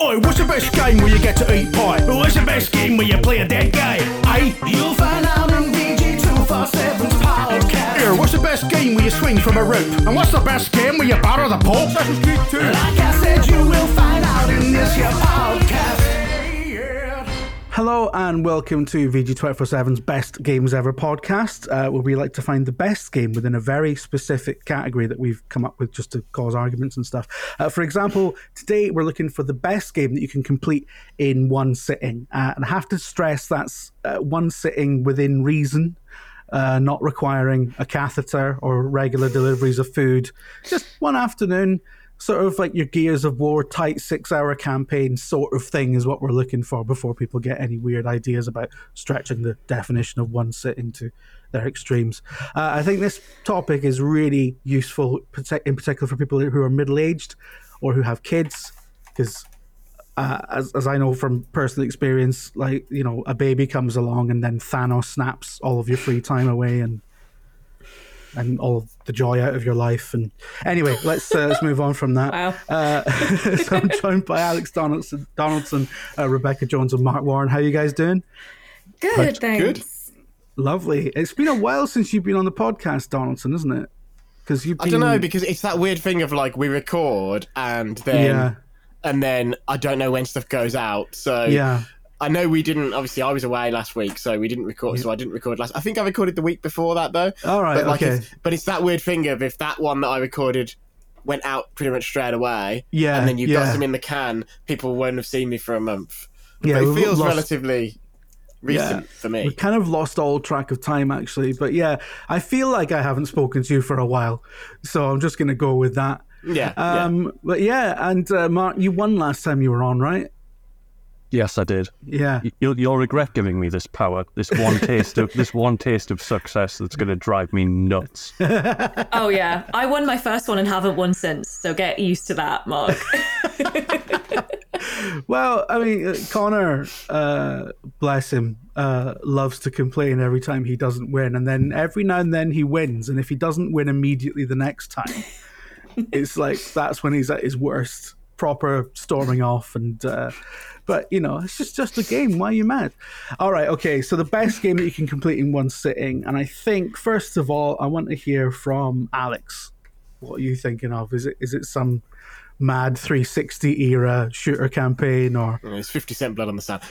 Oi, what's the best game where you get to eat pie? What's the best game where you play a dead guy? Aye? You'll find out in VG247's podcast. Here, what's the best game where you swing from a rope? And what's the best game where you borrow the Pope? Assassin's Creed 2. Like I said, you will find out in this your podcast. Yeah. Hello and welcome to VG247's Best Games Ever podcast, where we like to find the best game within a very specific category that we've come up with just to cause arguments and stuff. For example, today we're looking for the best game that you can complete in one sitting. And I have to stress that's one sitting within reason. Not requiring a catheter or regular deliveries of food. Just one afternoon, sort of like your Gears of War tight 6-hour campaign sort of thing is what we're looking for before people get any weird ideas about stretching the definition of one sitting to their extremes. I think this topic is really useful, in particular for people who are middle-aged or who have kids, because as I know from personal experience, like, you know, a baby comes along and then Thanos snaps all of your free time away and all of the joy out of your life. And anyway, let's move on from that. Wow. So I'm joined by Alex Donaldson, Rebecca Jones, and Mark Warren. How are you guys doing? Good, thanks. Good. Lovely. It's been a while since you've been on the podcast, Donaldson, isn't it? Because you've been... I don't know, because it's that weird thing of like we record and then. Yeah. And then I don't know when stuff goes out. So yeah. I know we didn't, obviously I was away last week, so we didn't record. Yeah. So I didn't record I think I recorded the week before that though. All right, okay. It's that weird thing of if that one that I recorded went out pretty much straight away. Yeah. And then you've got them in the can, people won't have seen me for a month. Yeah. But it feels relatively recent for me. We kind of lost all track of time actually. But yeah, I feel like I haven't spoken to you for a while. So I'm just going to go with that. Yeah, But yeah, and Mark, you won last time you were on, right? Yes, I did. Yeah, you'll regret giving me this power, this one taste of success that's going to drive me nuts. Oh yeah, I won my first one and haven't won since, so get used to that, Mark. Well, I mean, Connor, bless him, loves to complain every time he doesn't win, and then every now and then he wins, and if he doesn't win immediately the next time. It's like that's when he's at his worst, proper storming off. And but you know, it's just a game. Why are you mad? All right, okay. So the best game that you can complete in one sitting, and I think first of all, I want to hear from Alex. What are you thinking of? Is it some mad 360 era shooter campaign or? It's 50 Cent Blood on the Sand.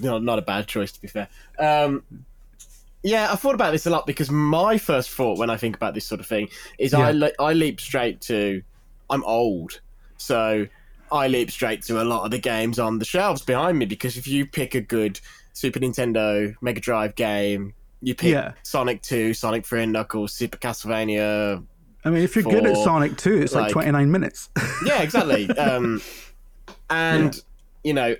No, not a bad choice to be fair. Yeah, I thought about this a lot because my first thought when I think about this sort of thing is I leap straight to, I'm old. So I leap straight to a lot of the games on the shelves behind me because if you pick a good Super Nintendo, Mega Drive game, you pick Sonic 2, Sonic 3 and Knuckles, Super Castlevania. I mean, if you're 4, good at Sonic 2, it's like 29 minutes. Yeah, exactly. You know...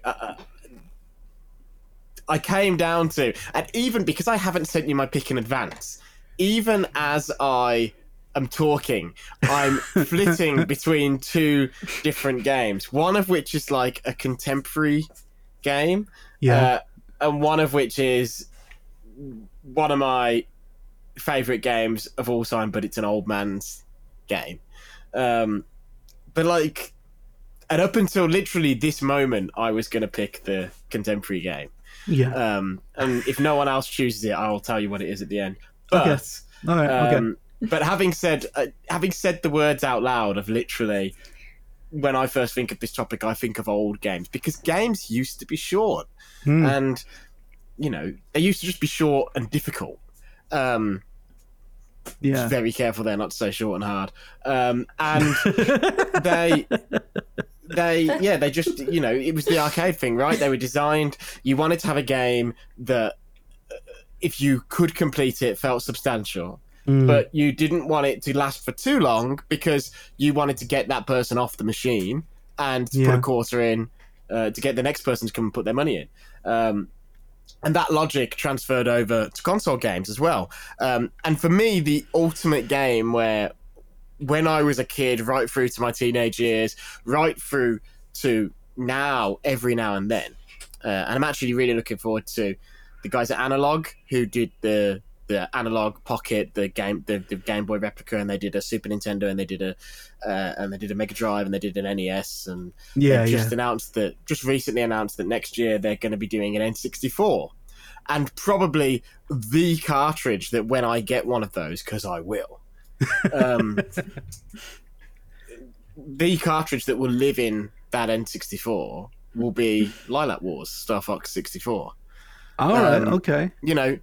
I came down to, and even because I haven't sent you my pick in advance, even as I am talking, I'm flitting between two different games, one of which is like a contemporary game, and one of which is one of my favourite games of all time, but it's an old man's game. But like, and up until literally this moment, I was going to pick the contemporary game. Yeah. And if no one else chooses it, I'll tell you what it is at the end. But, okay. All right, okay. But having said the words out loud of literally, when I first think of this topic, I think of old games because games used to be short, and you know they used to just be short and difficult. Just very careful there not to say short and hard. And they just, you know, it was the arcade thing, right? They were designed, you wanted to have a game that if you could complete it felt substantial. but you didn't want it to last for too long because you wanted to get that person off the machine and to put a quarter in to get the next person to come and put their money in. And that logic transferred over to console games as well. And for me, the ultimate game where, when I was a kid, right through to my teenage years, right through to now, every now and then. And I'm actually really looking forward to the guys at Analog, who did the Analog Pocket, the Game Boy replica, and they did a Super Nintendo, and they did a Mega Drive, and they did an NES, and just recently announced that next year they're going to be doing an N64, and probably the cartridge that when I get one of those, because I will, the cartridge that will live in that N64 will be Lylat Wars, Star Fox 64. All right, okay. You know,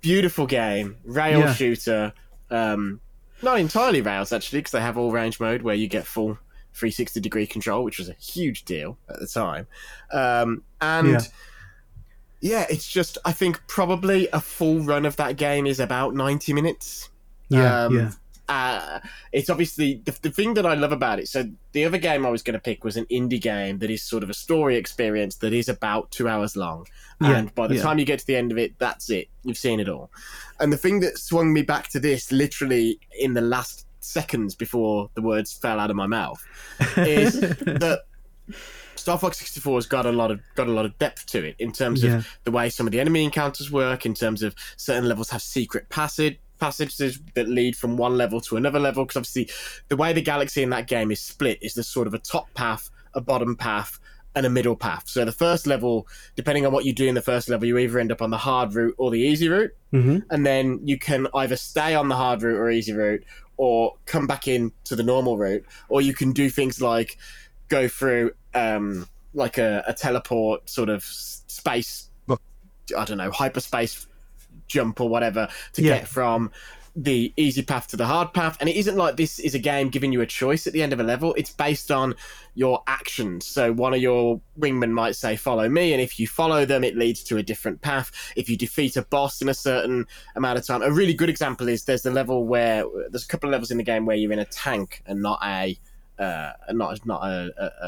beautiful game, rail shooter. Not entirely rails, actually, because they have all-range mode where you get full 360-degree control, which was a huge deal at the time. It's just, I think, probably a full run of that game is about 90 minutes. It's obviously the thing that I love about it. So the other game I was going to pick was an indie game that is sort of a story experience that is about 2 hours long, and by the time you get to the end of it, that's it, you've seen it all. And the thing that swung me back to this literally in the last seconds before the words fell out of my mouth is that Star Fox 64 has got a lot of depth to it in terms of the way some of the enemy encounters work, in terms of certain levels have secret passages that lead from one level to another level, because obviously the way the galaxy in that game is split is there's sort of a top path, a bottom path, and a middle path. So the first level, depending on what you do in the first level, you either end up on the hard route or the easy route, and then you can either stay on the hard route or easy route, or come back in to the normal route, or you can do things like go through like a teleport sort of space, I don't know, hyperspace jump or whatever to get from the easy path to the hard path. And it isn't like this is a game giving you a choice at the end of a level. It's based on your actions. So one of your wingmen might say, follow me, and if you follow them, it leads to a different path. If you defeat a boss in a certain amount of time. A really good example is there's the level where there's a couple of levels in the game where you're in a tank and not a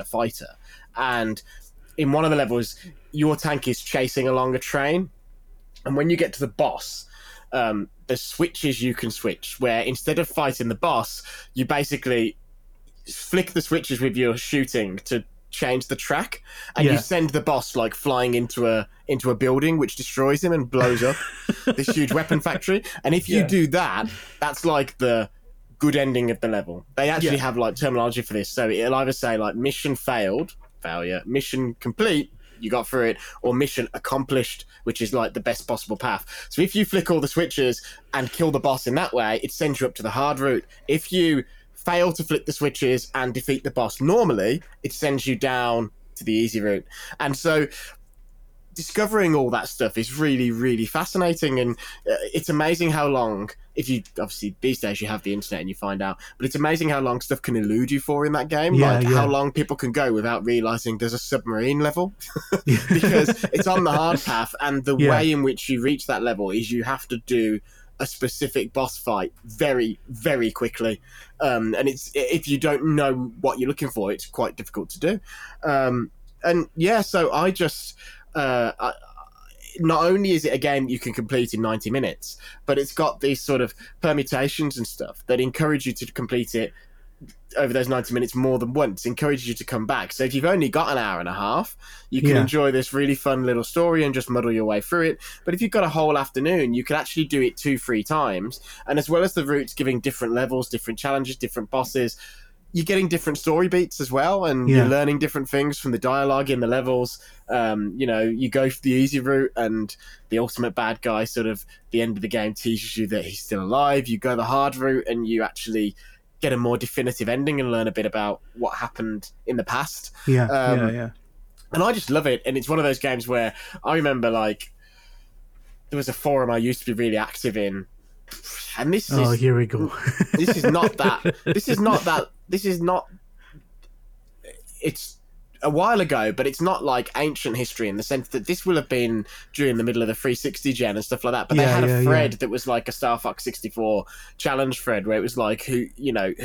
fighter, and in one of the levels your tank is chasing along a train. And when you get to the boss, there's switches you can switch where instead of fighting the boss, you basically flick the switches with your shooting to change the track, and you send the boss like flying into a building, which destroys him and blows up this huge weapon factory. And if you do that, that's like the good ending of the level. They actually have like terminology for this. So it'll either say like mission failed, failure, mission complete, you got through it, or mission accomplished, which is like the best possible path. So if you flick all the switches and kill the boss in that way, it sends you up to the hard route. If you fail to flick the switches and defeat the boss normally, it sends you down to the easy route. And so discovering all that stuff is really, really fascinating. And it's amazing how long, if you obviously these days you have the internet and you find out, but it's amazing how long stuff can elude you for in that game. How long people can go without realizing there's a submarine level because it's on the hard path, and the way in which you reach that level is you have to do a specific boss fight very, very quickly, and it's, if you don't know what you're looking for, it's quite difficult to do. So I just not only is it a game you can complete in 90 minutes, but it's got these sort of permutations and stuff that encourage you to complete it over those 90 minutes more than once, encourages you to come back. So if you've only got an hour and a half, you can enjoy this really fun little story and just muddle your way through it. But if you've got a whole afternoon, you could actually do it 2-3 times. And as well as the routes giving different levels, different challenges, different bosses, you're getting different story beats as well, and you're learning different things from the dialogue in the levels. You go for the easy route, and the ultimate bad guy, sort of the end of the game, teaches you that he's still alive. You go the hard route, and you actually get a more definitive ending and learn a bit about what happened in the past. And I just love it. And it's one of those games where I remember, like, there was a forum I used to be really active in, and this is... Oh, here we go. This is not that... It's a while ago, but it's not like ancient history in the sense that this will have been during the middle of the 360 gen and stuff like that. But they had a thread that was like a Star Fox 64 challenge thread where it was like who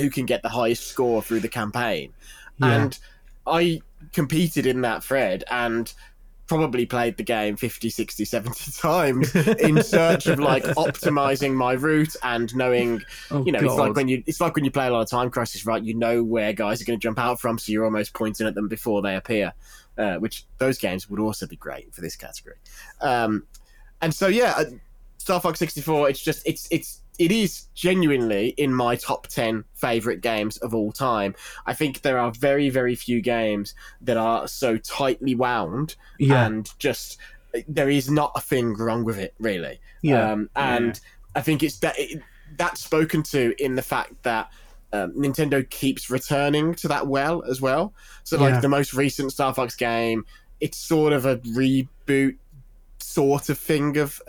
can get the highest score through the campaign. Yeah. And I competed in that thread and probably played the game 50, 60, 70 times in search of like optimizing my route and knowing, it's like when you play a lot of Time Crisis, right? You know where guys are going to jump out from, so you're almost pointing at them before they appear, which those games would also be great for this category. And so, yeah, Star Fox 64, it is genuinely in my top 10 favorite games of all time. I think there are very, very few games that are so tightly wound and just there is not a thing wrong with it, really. Yeah. I think it's that's spoken to in the fact that Nintendo keeps returning to that well as well. So like the most recent Star Fox game, it's sort of a reboot sort of thing of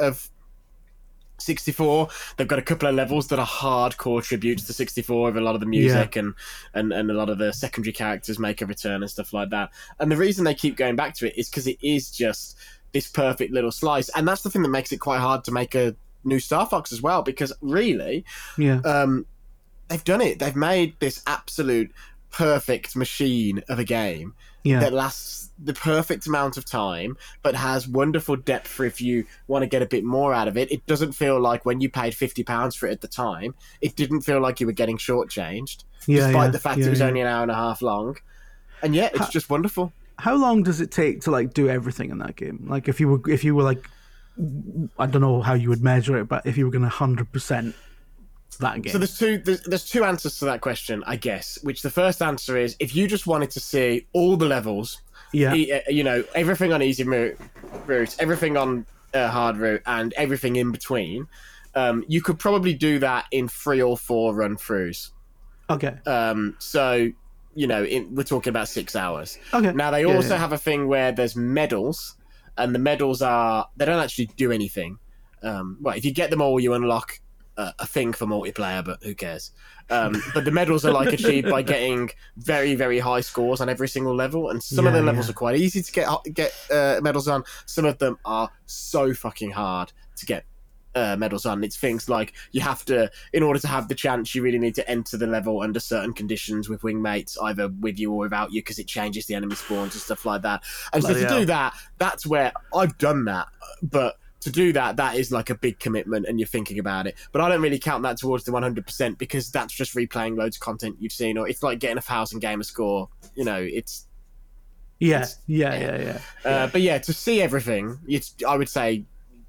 64. They've got a couple of levels that are hardcore tributes to 64 with a lot of the music and a lot of the secondary characters make a return and stuff like that. And the reason they keep going back to it is because it is just this perfect little slice. And that's the thing that makes it quite hard to make a new Star Fox as well, because really they've done it. They've made this absolute perfect machine of a game that lasts the perfect amount of time but has wonderful depth for if you want to get a bit more out of it. It doesn't feel like when you paid £50 for it at the time, it didn't feel like you were getting shortchanged despite the fact it was only an hour and a half long. And yeah, it's just wonderful. How long does it take to like do everything in that game? Like if you were like, I don't know how you would measure it, but if you were going to 100% that game. So there's two answers to that question, I guess, which the first answer is if you just wanted to see all the levels, everything on easy route, everything on hard route, and everything in between, you could probably do that in 3 or 4 run-throughs. Okay. We're talking about 6 hours. Okay. Now, they also have a thing where there's medals, and the medals are... They don't actually do anything. Well, if you get them all, you unlock a thing for multiplayer, but who cares? But the medals are like achieved by getting very, very high scores on every single level, and some of the levels are quite easy to get medals on. Some of them are so fucking hard to get medals on. It's things like you have to, in order to have the chance, you really need to enter the level under certain conditions with wingmates, either with you or without you, because it changes the enemy spawns and stuff like that. And bloody so to do that, that's where I've done that, but to do that, that is like a big commitment and you're thinking about it. But I don't really count that towards the 100% because that's just replaying loads of content you've seen, or it's like getting 1,000 gamer score. You know, it's... But yeah, to see everything, it's, I would say,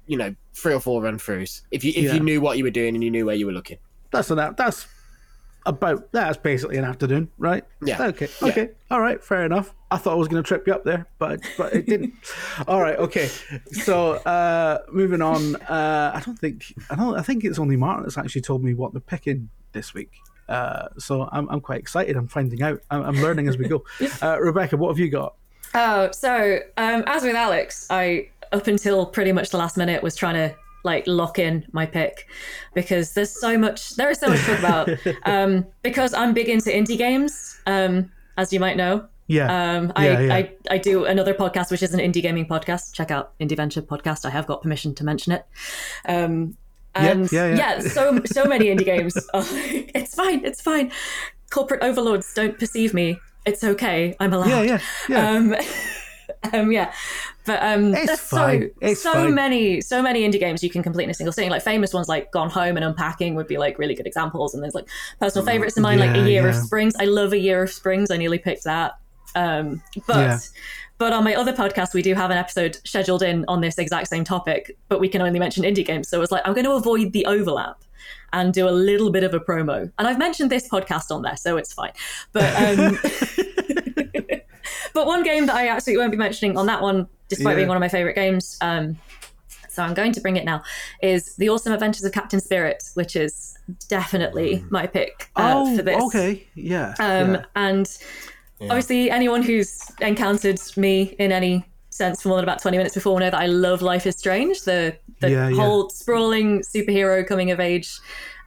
3 or 4 run-throughs. If you knew what you were doing and you knew where you were looking. That's basically an afternoon, right? Yeah. Okay. All right. Fair enough. I thought I was going to trip you up there, but it didn't. All right. Okay. So moving on. I think it's only Martin that's actually told me what they're picking this week. So I'm quite excited. I'm finding out. I'm learning as we go. Rebecca, what have you got? Oh, so as with Alex, I up until pretty much the last minute was trying to like lock in my pick because there is so much to talk about because I'm big into indie games, as you might know. I do another podcast, which is an indie gaming podcast. Check out Indie Venture Podcast. I have got permission to mention it. So many indie games. Oh, it's fine. Corporate overlords don't perceive me. It's okay. I'm allowed. There's so many indie games you can complete in a single sitting. Like famous ones like Gone Home and Unpacking would be like really good examples. And there's like personal favorites of mine, like A Year of Springs. I love A Year of Springs. I nearly picked that. But on my other podcast, we do have an episode scheduled in on this exact same topic, but we can only mention indie games. So it's like, I'm going to avoid the overlap and do a little bit of a promo. And I've mentioned this podcast on there, so it's fine. But but one game that I absolutely won't be mentioning on that one, despite being one of my favourite games, so I'm going to bring it now, is The Awesome Adventures of Captain Spirit, which is definitely my pick for this. Okay, yeah. Obviously anyone who's encountered me in any sense for more than about 20 minutes before will know that I love Life is Strange, the whole sprawling superhero coming-of-age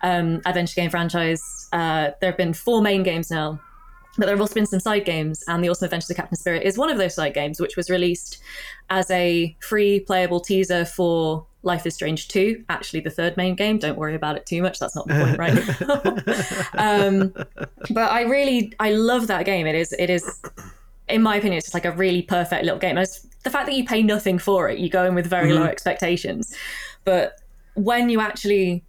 adventure game franchise. There have been 4 main games now. But there have also been some side games, and The Awesome Adventures of Captain Spirit is one of those side games, which was released as a free playable teaser for Life is Strange 2, actually the third main game. Don't worry about it too much. That's not the point right now. But I love that game. It is, in my opinion, it's just like a really perfect little game. And it's the fact that you pay nothing for it, you go in with very low expectations. But when you actually...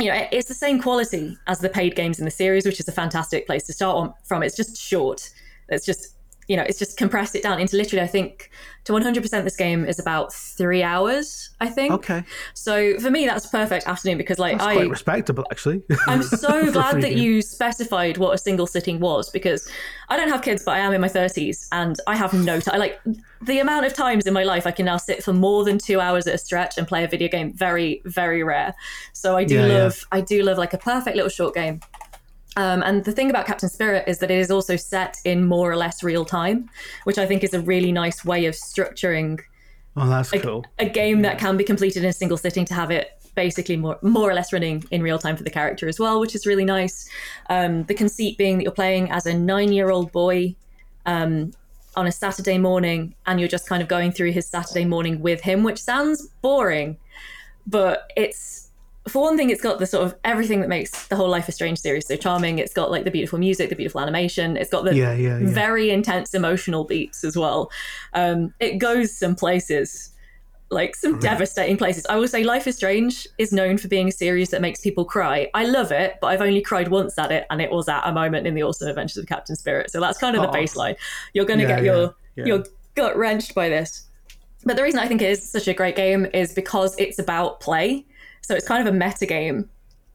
You know, it's the same quality as the paid games in the series, which is a fantastic place to start from. It's just short. It's just, you know, it's just compressed it down into literally, I think, to 100% this game is about 3 hours, I think. Okay. So for me, that's perfect afternoon because that's quite respectable, actually. I'm so glad that you specified what a single sitting was, because I don't have kids, but I am in my 30s and I have no time. Like, the amount of times in my life I can now sit for more than 2 hours at a stretch and play a video game, very, very rare. So I do love like a perfect little short game. And the thing about Captain Spirit is that it is also set in more or less real time, which I think is a really nice way of structuring a game that can be completed in a single sitting, to have it basically more or less running in real time for the character as well, which is really nice. The conceit being that you're playing as a 9-year-old boy on a Saturday morning, and you're just kind of going through his Saturday morning with him, which sounds boring, but it's... For one thing, it's got the sort of everything that makes the whole Life is Strange series so charming. It's got like the beautiful music, the beautiful animation. It's got the very intense emotional beats as well. It goes some places, like some devastating places. I will say Life is Strange is known for being a series that makes people cry. I love it, but I've only cried once at it, and it was at a moment in The Awesome Adventures of Captain Spirit. So that's kind of the baseline. You're going to get your gut wrenched by this. But the reason I think it is such a great game is because it's about play. So it's kind of a meta game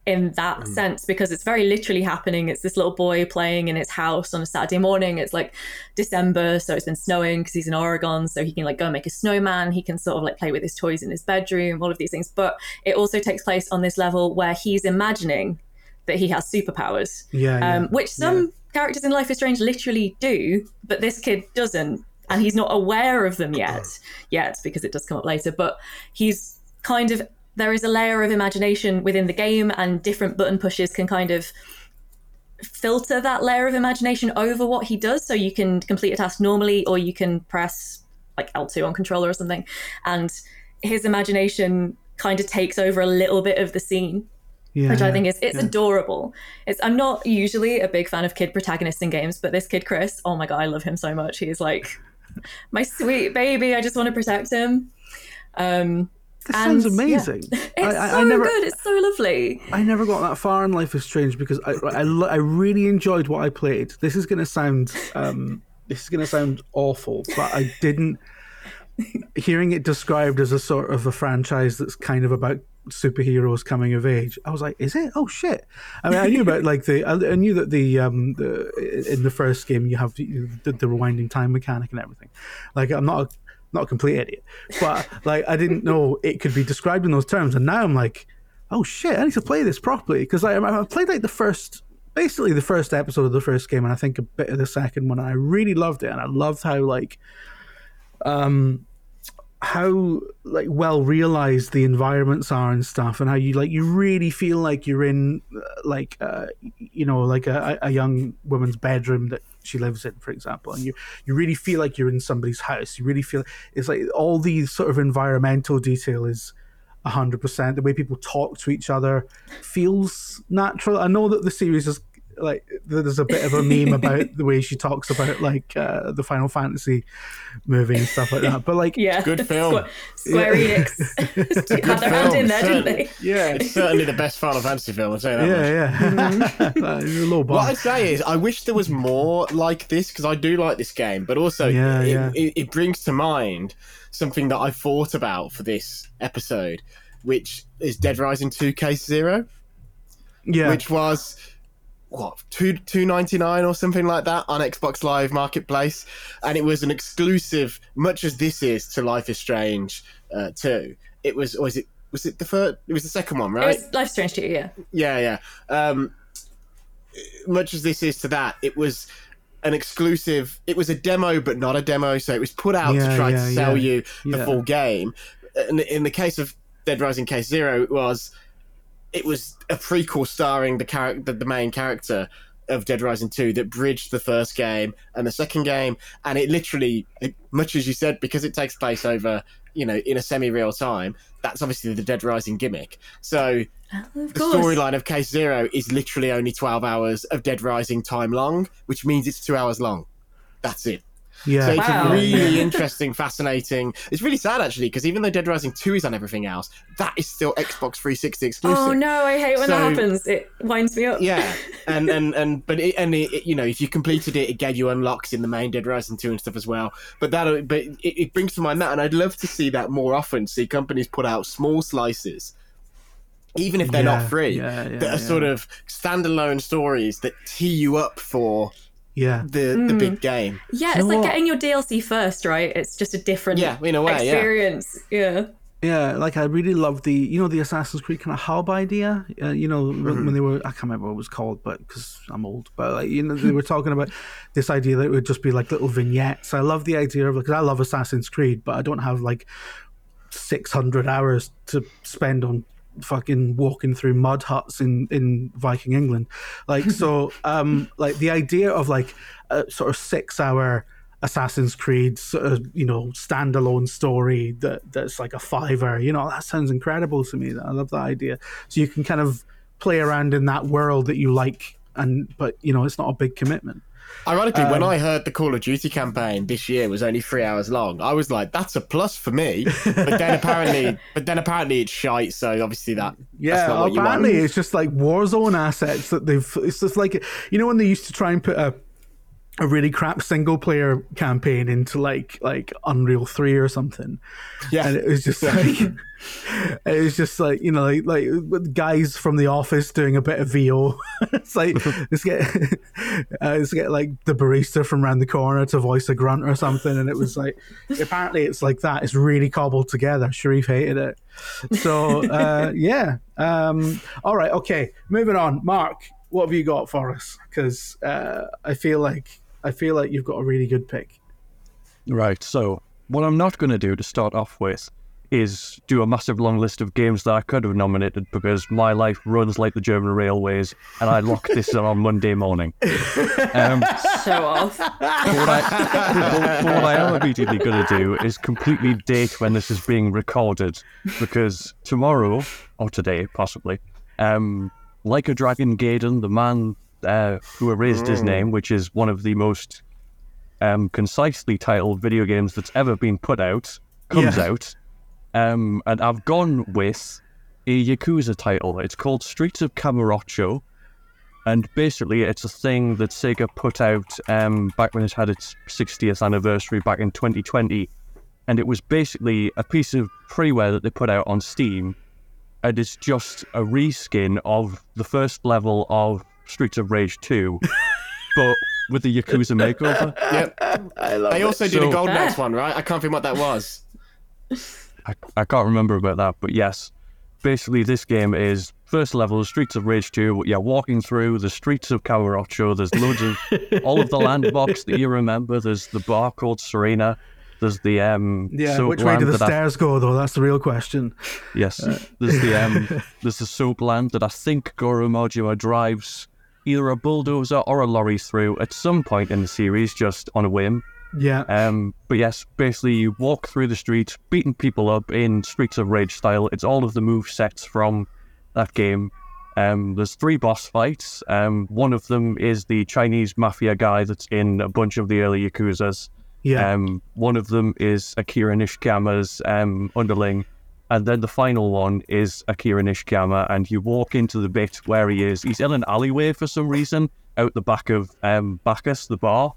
in that sense, because it's very literally happening. It's this little boy playing in his house on a Saturday morning. It's like December, so it's been snowing because he's in Oregon. So he can like go and make a snowman. He can sort of like play with his toys in his bedroom, all of these things. But it also takes place on this level where he's imagining that he has superpowers, which some characters in Life is Strange literally do, but this kid doesn't. And he's not aware of them yet, because it does come up later. But he's kind of... There is a layer of imagination within the game, and different button pushes can kind of filter that layer of imagination over what he does. So you can complete a task normally, or you can press like L2 on controller or something. And his imagination kind of takes over a little bit of the scene, which I think is, it's adorable. I'm not usually a big fan of kid protagonists in games, but this kid, Chris, oh my God, I love him so much. He's like, my sweet baby. I just want to protect him. This sounds amazing. Yeah. It's so good. It's so lovely. I never got that far in Life is Strange because I really enjoyed what I played. This is going to sound awful, but I didn't. Hearing it described as a sort of a franchise that's kind of about superheroes coming of age, I was like, is it? Oh shit! I mean, I knew about like I knew that in the first game you have the rewinding time mechanic and everything. Like, I'm not a complete idiot, but like I didn't know it could be described in those terms, and now I'm like, oh shit, I need to play this properly, because I played like the first episode of the first game, and I think a bit of the second one, and I really loved it, and I loved how well realized the environments are and stuff, and how you really feel like you're in a young woman's bedroom that she lives in, for example, and you really feel like you're in somebody's house. You really feel it's like all these sort of environmental detail is 100%. The way people talk to each other feels natural. I know that the series is like, there's a bit of a meme about the way she talks about like the Final Fantasy movie and stuff like that, but like good film. Square Enix had their hand in there, didn't they? Yeah, it's certainly the best Final Fantasy film, I'll say that much. What I'd say is I wish there was more like this, because I do like this game, but also it brings to mind something that I thought about for this episode, which is Dead Rising 2K0, which was what, $2.99 or something like that on Xbox Live Marketplace, and it was an exclusive, much as this is to Life is Strange 2. It was, or was it the first? It was the second one, right? It was Life is Strange 2, yeah. Much as this is to that, it was an exclusive. It was a demo, but not a demo, so it was put out to try to sell you the full game. And in the case of Dead Rising K0, it was a prequel starring the main character of Dead Rising 2 that bridged the first game and the second game, and it literally, much as you said, because it takes place over, you know, in a semi-real time, that's obviously the Dead Rising gimmick. So the storyline of Case Zero is literally only 12 hours of Dead Rising time long, which means it's 2 hours long. That's it. Yeah. So it's a really interesting, fascinating. It's really sad, actually, because even though Dead Rising 2 is on everything else, that is still Xbox 360 exclusive. Oh no, I hate when that happens. It winds me up. Yeah, and you know, if you completed it, it gave you unlocks in the main Dead Rising 2 and stuff as well. But that, but it brings to mind that, and I'd love to see that more often. See companies put out small slices, even if they're not free, that are sort of standalone stories that tee you up for. Yeah, the big game. Yeah, it's like getting your DLC first, right? It's just a different in a way, experience. Yeah. Yeah, like I really loved the Assassin's Creed kind of hub idea. When they were, I can't remember what it was called, but because I'm old, but like, you know, they were talking about this idea that it would just be like little vignettes. I love the idea of, because I love Assassin's Creed, but I don't have like 600 hours to spend on fucking walking through mud huts in Viking England, like, so like the idea of like a sort of 6 hour Assassin's Creed sort of, you know, standalone story that's like a fiver, you know, that sounds incredible to me. I love that idea. So you can kind of play around in that world that you like, and but you know, it's not a big commitment. Ironically, when I heard the Call of Duty campaign this year was only 3 hours long, I was like, "That's a plus for me." But then apparently it's shite. So obviously that's not what you want. Apparently it's just like Warzone assets that they've. It's just like, you know, when they used to try and put a really crap single player campaign into like Unreal 3 or something. Yeah, and it was just like it was just like, you know, like guys from The Office doing a bit of VO. It's like let's get like the barista from around the corner to voice a grunt or something, and it was like apparently it's like that. It's really cobbled together. Sharif hated it. So all right, okay, moving on. Mark, what have you got for us? Because I feel like you've got a really good pick. Right, so what I'm not going to do to start off with is do a massive long list of games that I could have nominated, because my life runs like the German railways and I locked this in on Monday morning. Show off. But what I am immediately going to do is completely date when this is being recorded, because tomorrow, or today possibly, like a Dragon Gaiden, the man who erased his name, which is one of the most concisely titled video games that's ever been put out, comes out. And I've gone with a Yakuza title. It's called Streets of Kamurocho. And basically, it's a thing that Sega put out back when it had its 60th anniversary back in 2020. And it was basically a piece of freeware that they put out on Steam. And it's just a reskin of the first level of Streets of Rage 2, but with the Yakuza makeover. Yep. I love it. They also did a Golden Axe one, right? I can't think what that was. I can't remember about that, but yes. Basically, this game is first level Streets of Rage 2. You're walking through the streets of Kamurocho. There's loads of all of the landmarks that you remember. There's the bar called Serena. There's the which way do the stairs go, though? That's the real question. Yes, there's the soap land that I think Goro Majima drives either a bulldozer or a lorry through at some point in the series, just on a whim. Yeah. But yes, basically you walk through the streets, beating people up in Streets of Rage style. It's all of the move sets from that game. There's three boss fights. One of them is the Chinese mafia guy that's in a bunch of the early Yakuzas. Yeah. One of them is Akira Nishikiyama's underling, and then the final one is Akira Nishikiyama, and you walk into the bit where he is. He's in an alleyway for some reason, out the back of Bacchus, the bar,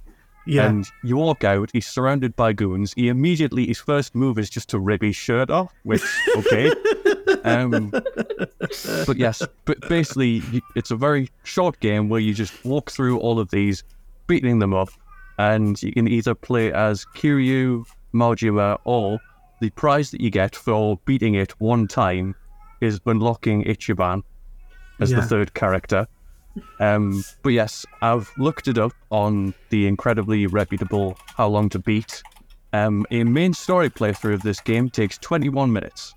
and you walk out, he's surrounded by goons. He immediately, his first move is just to rip his shirt off, which, okay. But yes, but basically, it's a very short game where you just walk through all of these, beating them up. And you can either play as Kiryu, Majima, or the prize that you get for beating it one time is unlocking Ichiban as the third character. But yes, I've looked it up on the incredibly reputable How Long to Beat. A main story playthrough of this game takes 21 minutes.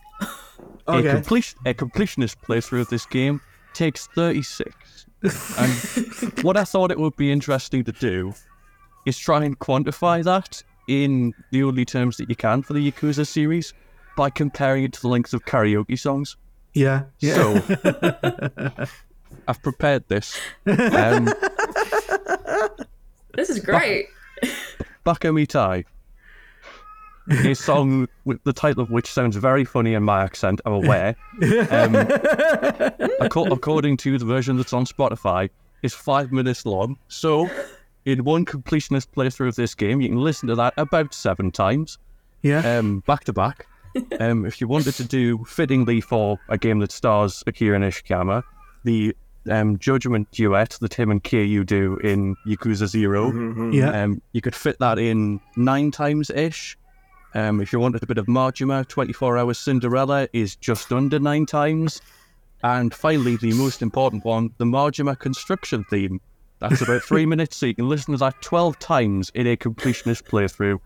Okay. A completionist playthrough of this game takes 36. And what I thought it would be interesting to do is try and quantify that in the only terms that you can for the Yakuza series by comparing it to the length of karaoke songs. Yeah. So, I've prepared this. This is great. Bakami Tai. A song with the title of which sounds very funny in my accent, I'm aware. According to the version that's on Spotify, is 5 minutes long. So, in one completionist playthrough of this game, you can listen to that about 7 times. Back to back. If you wanted to do, fittingly for a game that stars Akira Nishikiyama, the judgment duet that him and Kiryu do in Yakuza 0, you could fit that in 9 times-ish. If you wanted a bit of Majima, 24-hour Cinderella is just under 9 times. And finally, the most important one, the Majima construction theme. That's about 3 minutes, so you can listen to that 12 times in a completionist playthrough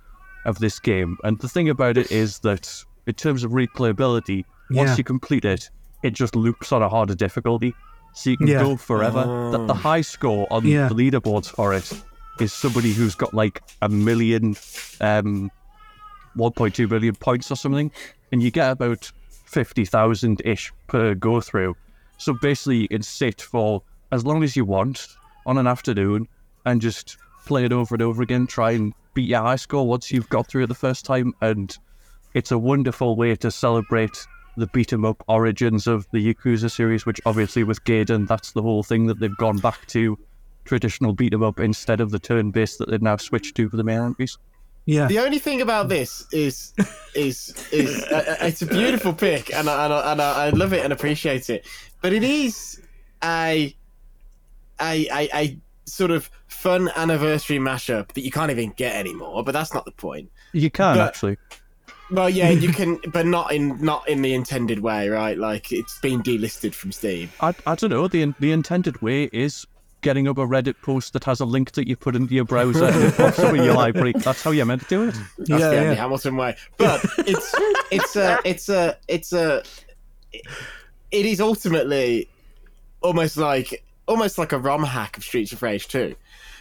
of this game. And the thing about it is that, in terms of replayability, once you complete it, it just loops on a harder difficulty. So you can go forever. The high score on the leaderboards for it is somebody who's got like 1.2 billion points or something, and you get about 50,000-ish per go-through. So basically, you can sit for as long as you want on an afternoon and just play it over and over again, try and beat your high score once you've got through it the first time, and it's a wonderful way to celebrate the beat-em-up origins of the Yakuza series, which obviously with Gaiden, that's the whole thing that they've gone back to, traditional beat-em-up instead of the turn-based that they've now switched to for the main entries. Yeah. The only thing about this is it's a beautiful pick, and I love it and appreciate it, but it is a sort of fun anniversary mashup that you can't even get anymore. But that's not the point. You can actually. Well, yeah, you can, but not in the intended way, right? Like it's been delisted from Steam. I don't know. The intended way is getting up a Reddit post that has a link that you put into your browser and it pops up in your library. That's how you're meant to do it. That's the Andy Hamilton way. But it is ultimately almost like a ROM hack of Streets of Rage 2,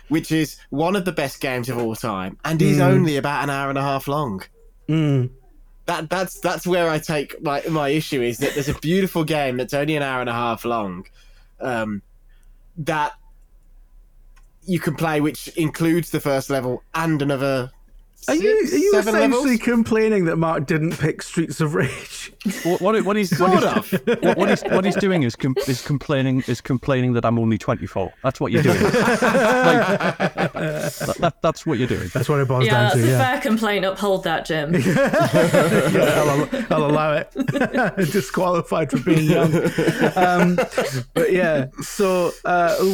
which is one of the best games of all time and is only about an hour and a half long. That's where I take my issue is that there's a beautiful game that's only an hour and a half long. That you can play, which includes the first level and another. Are you essentially levels? Complaining that Mark didn't pick Streets of Rage? What he's doing is complaining that I'm only 24. That's what you're doing. That's what you're doing. That's what it boils down to. That's a fair complaint. Uphold that, Jim. I'll allow it. Disqualified for being young. But yeah, so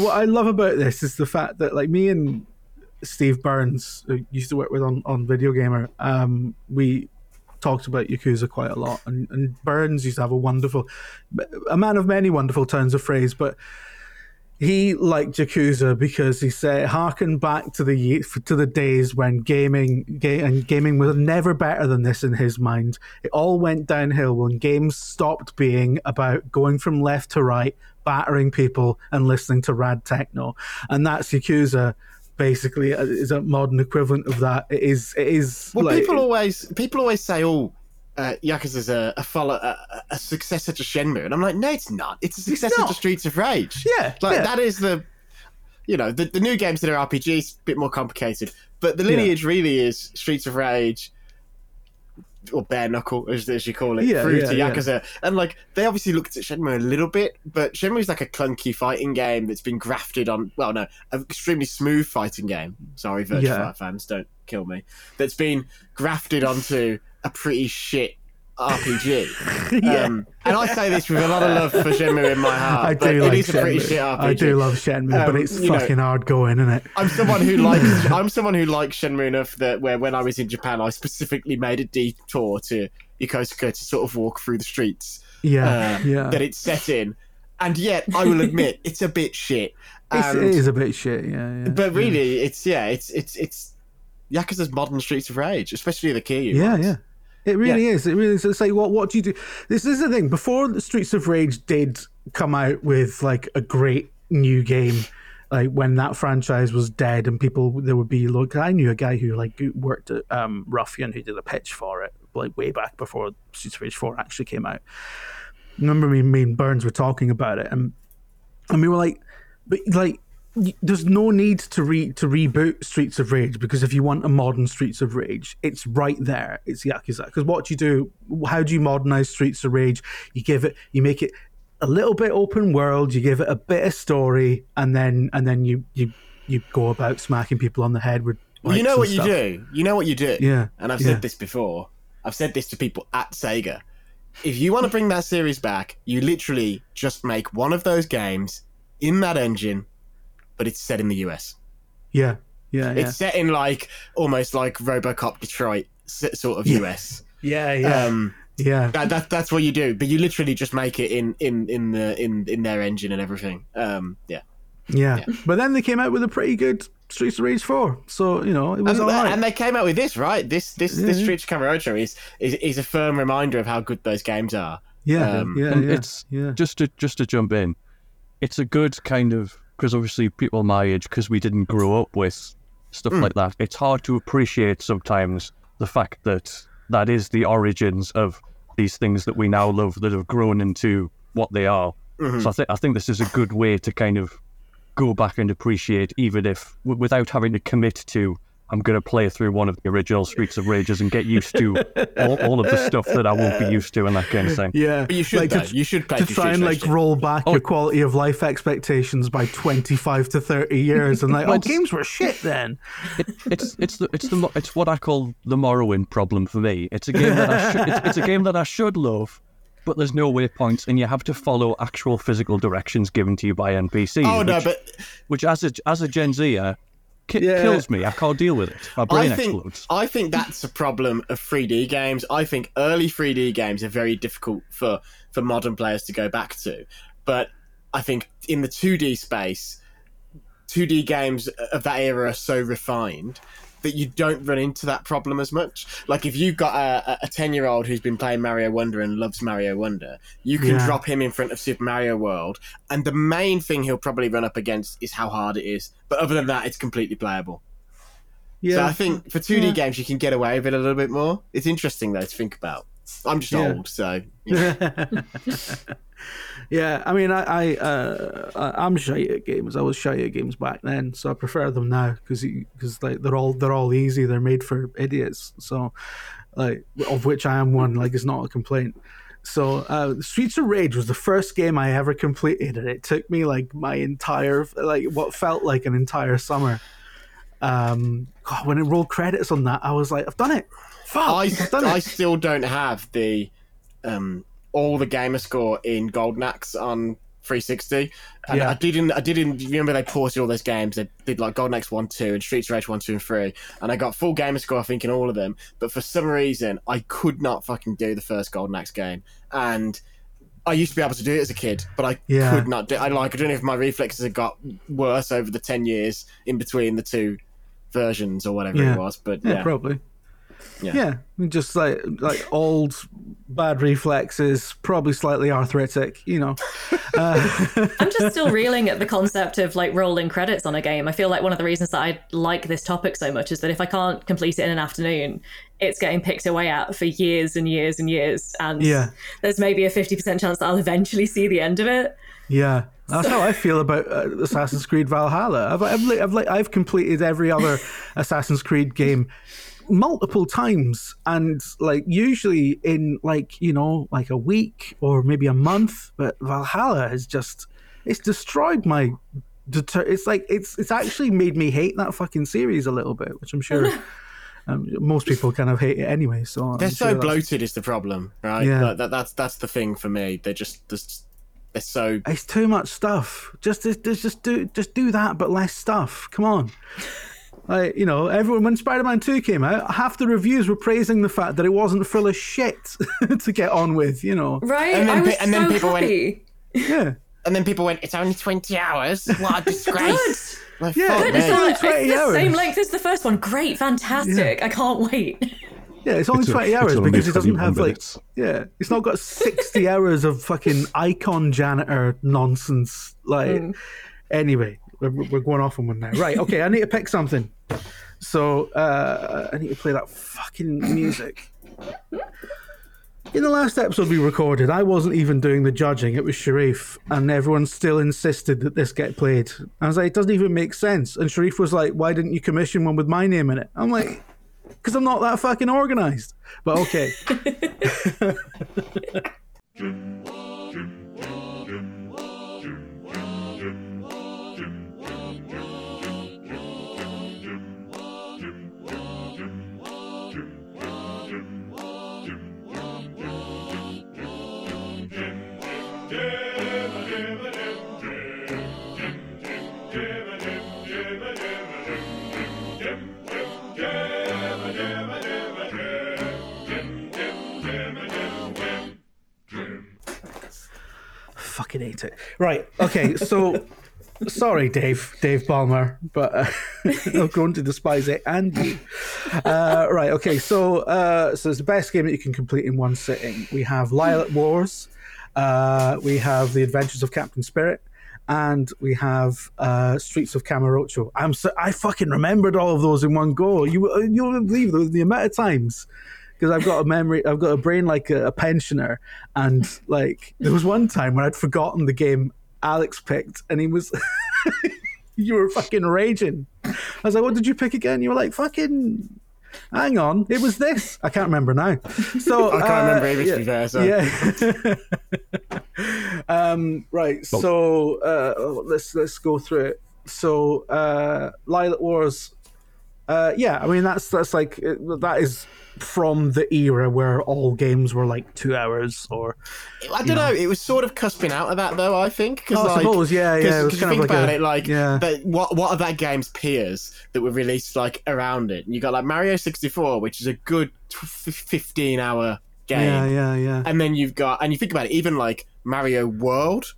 what I love about this is the fact that like me and Steve Burns, who used to work with on Video Gamer, we talked about Yakuza quite a lot, and Burns used to have a man of many wonderful turns of phrase, but he liked Yakuza because he said, harken back to the days when gaming was never better than this in his mind. It all went downhill when games stopped being about going from left to right, battering people and listening to rad techno. And that's Yakuza. Basically, is a modern equivalent of that. It is. Well, like, people always say, "Oh, Yakuza's a successor to Shenmue," and I'm like, "No, it's not. It's a successor to Streets of Rage." Yeah, that is the new games that are RPGs, a bit more complicated, but the lineage really is Streets of Rage or Bare Knuckle, as you call it, through to Yakuza. Yeah. And like they obviously looked at Shenmue a little bit, but Shenmue's like a clunky fighting game that's been grafted on, an extremely smooth fighting game. Sorry, Virtua Fighter fans, don't kill me. That's been grafted onto a pretty shit RPG. And I say this with a lot of love for Shenmue in my heart. I do like it is Shenmue. A pretty shit RPG. I do love Shenmue, but it's fucking hard going, isn't it? I'm someone who likes Shenmue enough that when I was in Japan, I specifically made a detour to Yokosuka to sort of walk through the streets. That it's set in, and yet I will admit it's a bit shit. It is a bit shit, yeah. But really, it's Yakuza's modern Streets of Rage, especially the Kiryu. Yeah. It really is. It's like, what do you do? This is the thing. Before the Streets of Rage did come out with like a great new game, like when that franchise was dead, and people there would be like, I knew a guy who like worked at Ruffian, who did a pitch for it like way back before Streets of Rage 4 actually came out. Remember me and Burns were talking about it, and we were like, but like, there's no need to reboot Streets of Rage, because if you want a modern Streets of Rage, it's right there. It's Yakuza. Because what do you do? How do you modernize Streets of Rage? You make it a little bit open world. You give it a bit of story, and then you go about smacking people on the head with. Well, you know what you do. You know what you do. Yeah. And I've said this before. I've said this to people at Sega. If you want to bring that series back, you literally just make one of those games in that engine. But it's set in the US. Yeah. It's set in like almost like RoboCop Detroit sort of US. That's what you do. But you literally just make it in their engine and everything. But then they came out with a pretty good Streets of Rage 4. So you know it was alright. And they came out with this, right? This Streets of Kamurocho is a firm reminder of how good those games are. Just to jump in, it's a good kind of. Because obviously people my age, because we didn't grow up with stuff like that, it's hard to appreciate sometimes the fact that that is the origins of these things that we now love that have grown into what they are. Mm-hmm. So I think this is a good way to kind of go back and appreciate, even if without having to commit to, I'm going to play through one of the original Streets of Rages and get used to all of the stuff that I won't be used to and that kind of thing. Yeah, but you should. Like, you should play to try and like roll back your quality of life expectations by 25 to 30 years and like, games were shit then. It's what I call the Morrowind problem for me. It's a game that it's a game that I should love. But there's no waypoints, and you have to follow actual physical directions given to you by NPCs. Oh no, which as a Gen Zer. Kills me. I can't deal with it. My brain explodes. I think that's a problem of 3D games. I think early 3D games are very difficult for modern players to go back to. But I think in the 2D space, 2D games of that era are so refined that you don't run into that problem as much. Like if you've got a 10-year-old who's been playing Mario Wonder and loves Mario Wonder, you can drop him in front of Super Mario World, and the main thing he'll probably run up against is how hard it is. But other than that, it's completely playable. Yeah. So I think for 2D games, you can get away with it a little bit more. It's interesting, though, to think about. I'm just old, so... Yeah. I mean, I'm shy at games. I was shy at games back then, so I prefer them now because like they're all easy. They're made for idiots. So, like, of which I am one. Like, it's not a complaint. So, Streets of Rage was the first game I ever completed, and it took me like my entire what felt like an entire summer. When it rolled credits on that, I was like, I've done it. Fuck, I still don't have the. All the gamer score in Golden Axe on 360. And I didn't remember they ported all those games. They did like Golden Axe 1, 2 and Streets of Rage 1, 2 and 3. And I got full gamer score, I think, in all of them. But for some reason, I could not fucking do the first Golden Axe game. And I used to be able to do it as a kid, but I could not do it. I don't know if my reflexes had got worse over the 10 years in between the two versions or whatever it was. But yeah, probably. Yeah, just like old bad reflexes, probably slightly arthritic, you know. I'm just still reeling at the concept of like rolling credits on a game. I feel like one of the reasons that I like this topic so much is that if I can't complete it in an afternoon, it's getting picked away at for years and years and years. And there's maybe a 50% chance that I'll eventually see the end of it. Yeah. That's how I feel about Assassin's Creed Valhalla. I've completed every other Assassin's Creed game multiple times, and like usually in like, you know, like a week or maybe a month, but Valhalla has just destroyed my it's actually made me hate that fucking series a little bit, which I'm sure most people kind of hate it anyway, so they're so bloated is the problem, right? That's the thing for me. They're just there's so it's too much stuff. Just do that but less stuff, come on. Like, you know, everyone, when Spider-Man 2 came out, half the reviews were praising the fact that it wasn't full of shit to get on with, you know. Right, and then people happy. Went, yeah. And then people went, it's only 20 hours. What a disgrace. Good. Like, yeah, good. It's the same length as the first one. Great, fantastic. Yeah. I can't wait. Yeah, it's only 20 hours because it doesn't have minutes. It's not got 60 hours of fucking icon janitor nonsense. Anyway, we're going off on one now. Right, okay, I need to pick something. So I need to play that fucking music. In the last episode we recorded, I wasn't even doing the judging. It was Sharif, and everyone still insisted that this get played. I was like, it doesn't even make sense. And Sharif was like, why didn't you commission one with my name in it? I'm like, because I'm not that fucking organised. But okay. Fucking hate it. Right, okay, so sorry Dave Palmer, but I've grown to despise it and you. Right, okay, so it's the best game that you can complete in one sitting. We have Lylat Wars, we have The Adventures of Captain Spirit, and we have Streets of Kamurocho. I fucking remembered all of those in one go. You'll believe the amount of times. Because I've got a memory, I've got a brain like a pensioner, and like there was one time when I'd forgotten the game Alex picked, and he was, you were fucking raging. I was like, what did you pick again? You were like, fucking, hang on, it was this. I can't remember now. So I can't remember everything there. So. Yeah. Right. So let's go through it. So Lylat Wars. I mean that's like that is from the era where all games were like 2 hours or. I don't know. It was sort of cusping out of that though. I think. I suppose. Because think about it, but what are that game's peers that were released like around it? And you got like Mario 64, which is a good 15-hour game. Yeah. And then you've got, and you think about it, even like Mario World,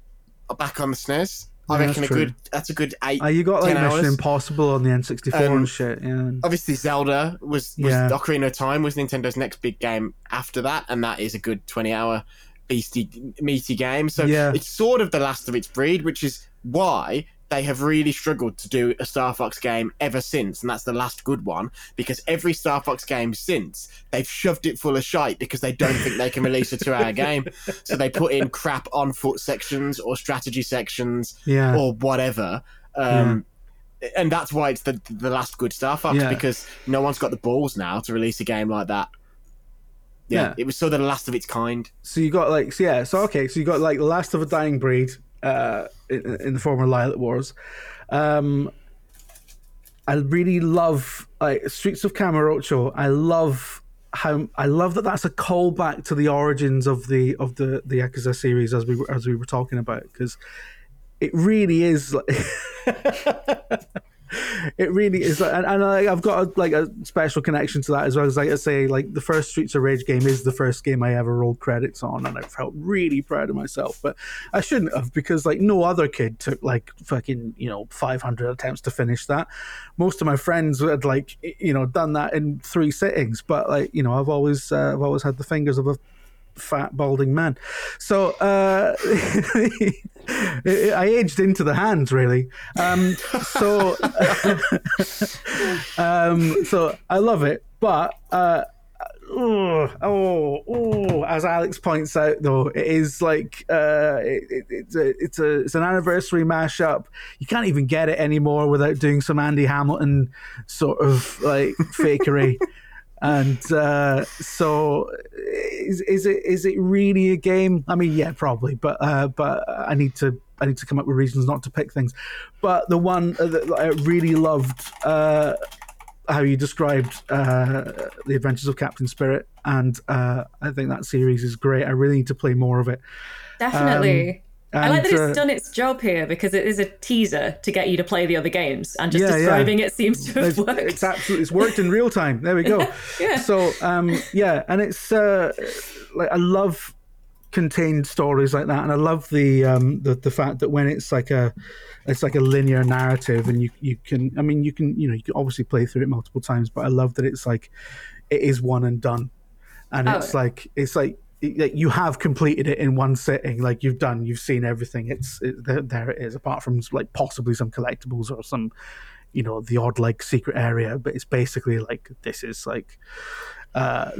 back on the SNES. I reckon that's a good 8. You got like Mission Impossible on the N64 and shit. Yeah. Obviously, Zelda was Ocarina of Time was Nintendo's next big game after that, and that is a good 20-hour beasty meaty game. So it's sort of the last of its breed, which is why they have really struggled to do a Star Fox game ever since, and that's the last good one, because every Star Fox game since, they've shoved it full of shite because they don't think they can release a 2-hour game, so they put in crap on foot sections or strategy sections or whatever, and that's why it's the last good Star Fox, because no one's got the balls now to release a game like that. It was sort of the last of its kind. So you got like you got like the last of a dying breed in the former Lylat Wars. I really love like Streets of Kamurocho. I love that that's a callback to the origins of the Yakuza series as we were talking about, because it really is like it really is like, and I've got a special connection to that as well. As like I say, like the first Streets of Rage game is the first game I ever rolled credits on, and I felt really proud of myself, but I shouldn't have, because like no other kid took like fucking 500 attempts to finish that. Most of my friends had like done that in 3 sittings, but like I've always had the fingers of a fat balding man, so I aged into the hands really. So I love it, but as Alex points out though, it is like it's an anniversary mashup. You can't even get it anymore without doing some Andy Hamilton sort of like fakery. And so, is it really a game? I mean, yeah, probably, but I need to come up with reasons not to pick things. But the one that I really loved, how you described The Adventures of Captain Spirit, and I think that series is great. I really need to play more of it. Definitely. I like that it's done its job here, because it is a teaser to get you to play the other games, and just describing it seems to have worked. It's worked in real time. There we go. So, and it's like I love contained stories like that, and I love the fact that when it's like a linear narrative, and you can obviously play through it multiple times, but I love that it's like it is one and done. And it's like you have completed it in one sitting. Like you've seen everything. There it is. Apart from like possibly some collectibles or some, you know, the odd like secret area, but it's basically like this is like a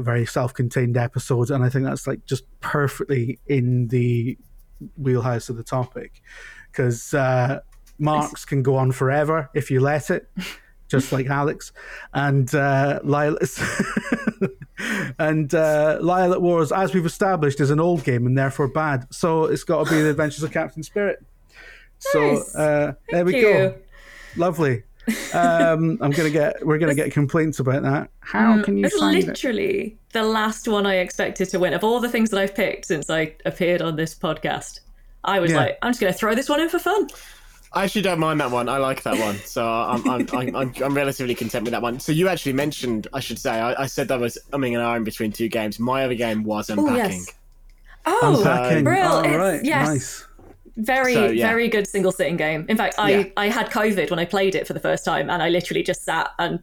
very self-contained episode, and I think that's like just perfectly in the wheelhouse of the topic, because Marx can go on forever if you let it, just like Alex and Lylat. And Lylat Wars, as we've established, is an old game and therefore bad, so it's got to be The Adventures of Captain Spirit. Nice. So there we go. Lovely. We're gonna get complaints about that. How can you find it? It's literally the last one I expected to win of all the things that I've picked since I appeared on this podcast. I was like, I'm just gonna throw this one in for fun. I actually don't mind that one. I like that one, so I'm relatively content with that one. So you actually mentioned, I should say, I said that was umming and ahhing between two games. My other game was Unpacking. Unpacking. Brill. Right. Yes. Nice. Very good single sitting game. In fact, I had COVID when I played it for the first time, and I literally just sat and,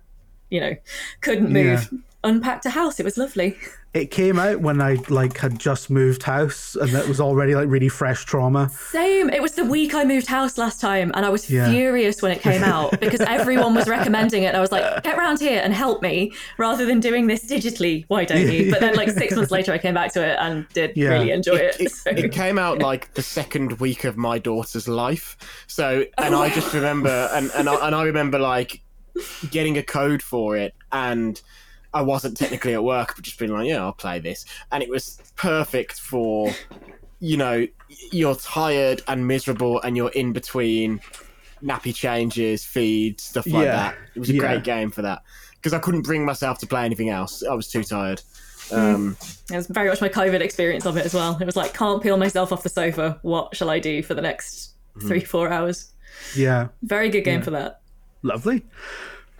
you know, couldn't move. Yeah. Unpacked a house. It was lovely. It came out when I like had just moved house, and that was already like really fresh trauma. Same. It was the week I moved house last time, and I was furious when it came out because everyone was recommending it, and I was like, get round here and help me rather than doing this digitally. Why don't you? But then like 6 months later I came back to it and did really enjoy it. It came out like the second week of my daughter's life. So, and I just remember, and I remember like getting a code for it, and I wasn't technically at work, but just being like, I'll play this. And it was perfect for, you know, you're tired and miserable and you're in between nappy changes, feeds, stuff like that. It was a great game for that, because I couldn't bring myself to play anything else. I was too tired. It was very much my COVID experience of it as well. It was like, can't peel myself off the sofa. What shall I do for the next 3-4 hours? Yeah. Very good game for that. Lovely.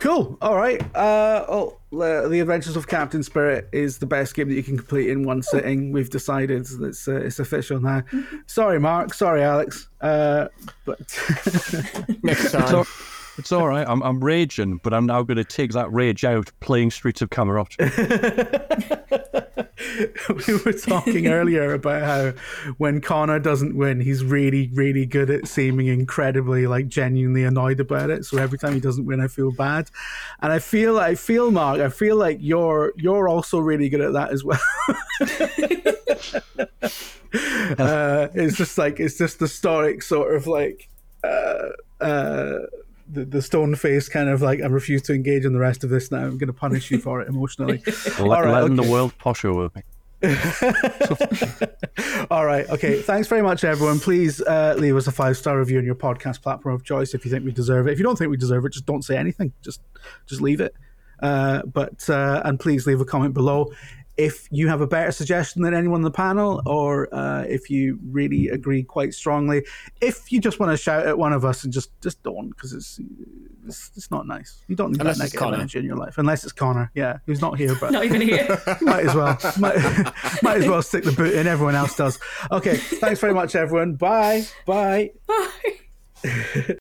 Cool. All right. The Adventures of Captain Spirit is the best game that you can complete in one sitting. We've decided that's it's official now. Mm-hmm. Sorry, Mark. Sorry, Alex. But next time. It's all right. I'm raging, but I'm now going to take that rage out playing Streets of Kamurocho. We were talking earlier about how when Connor doesn't win, he's really, really good at seeming incredibly, like, genuinely annoyed about it. So every time he doesn't win, I feel bad. And I feel, Mark, I feel like you're also really good at that as well. It's just the stoic sort of like the stone face kind of like, I refuse to engage in the rest of this now. I'm going to punish you for it emotionally. Letting the world posh over me. All right. Okay. Thanks very much, everyone. Please leave us a 5-star review on your podcast platform of choice if you think we deserve it. If you don't think we deserve it, just don't say anything. Just leave it. And please leave a comment below. If you have a better suggestion than anyone on the panel, or if you really agree quite strongly, if you just want to shout at one of us and just don't, because it's not nice. You don't need that negative energy in your life, unless it's Connor, who's not here, but not even here. might as well stick the boot in. Everyone else does. Okay, thanks very much, everyone. Bye.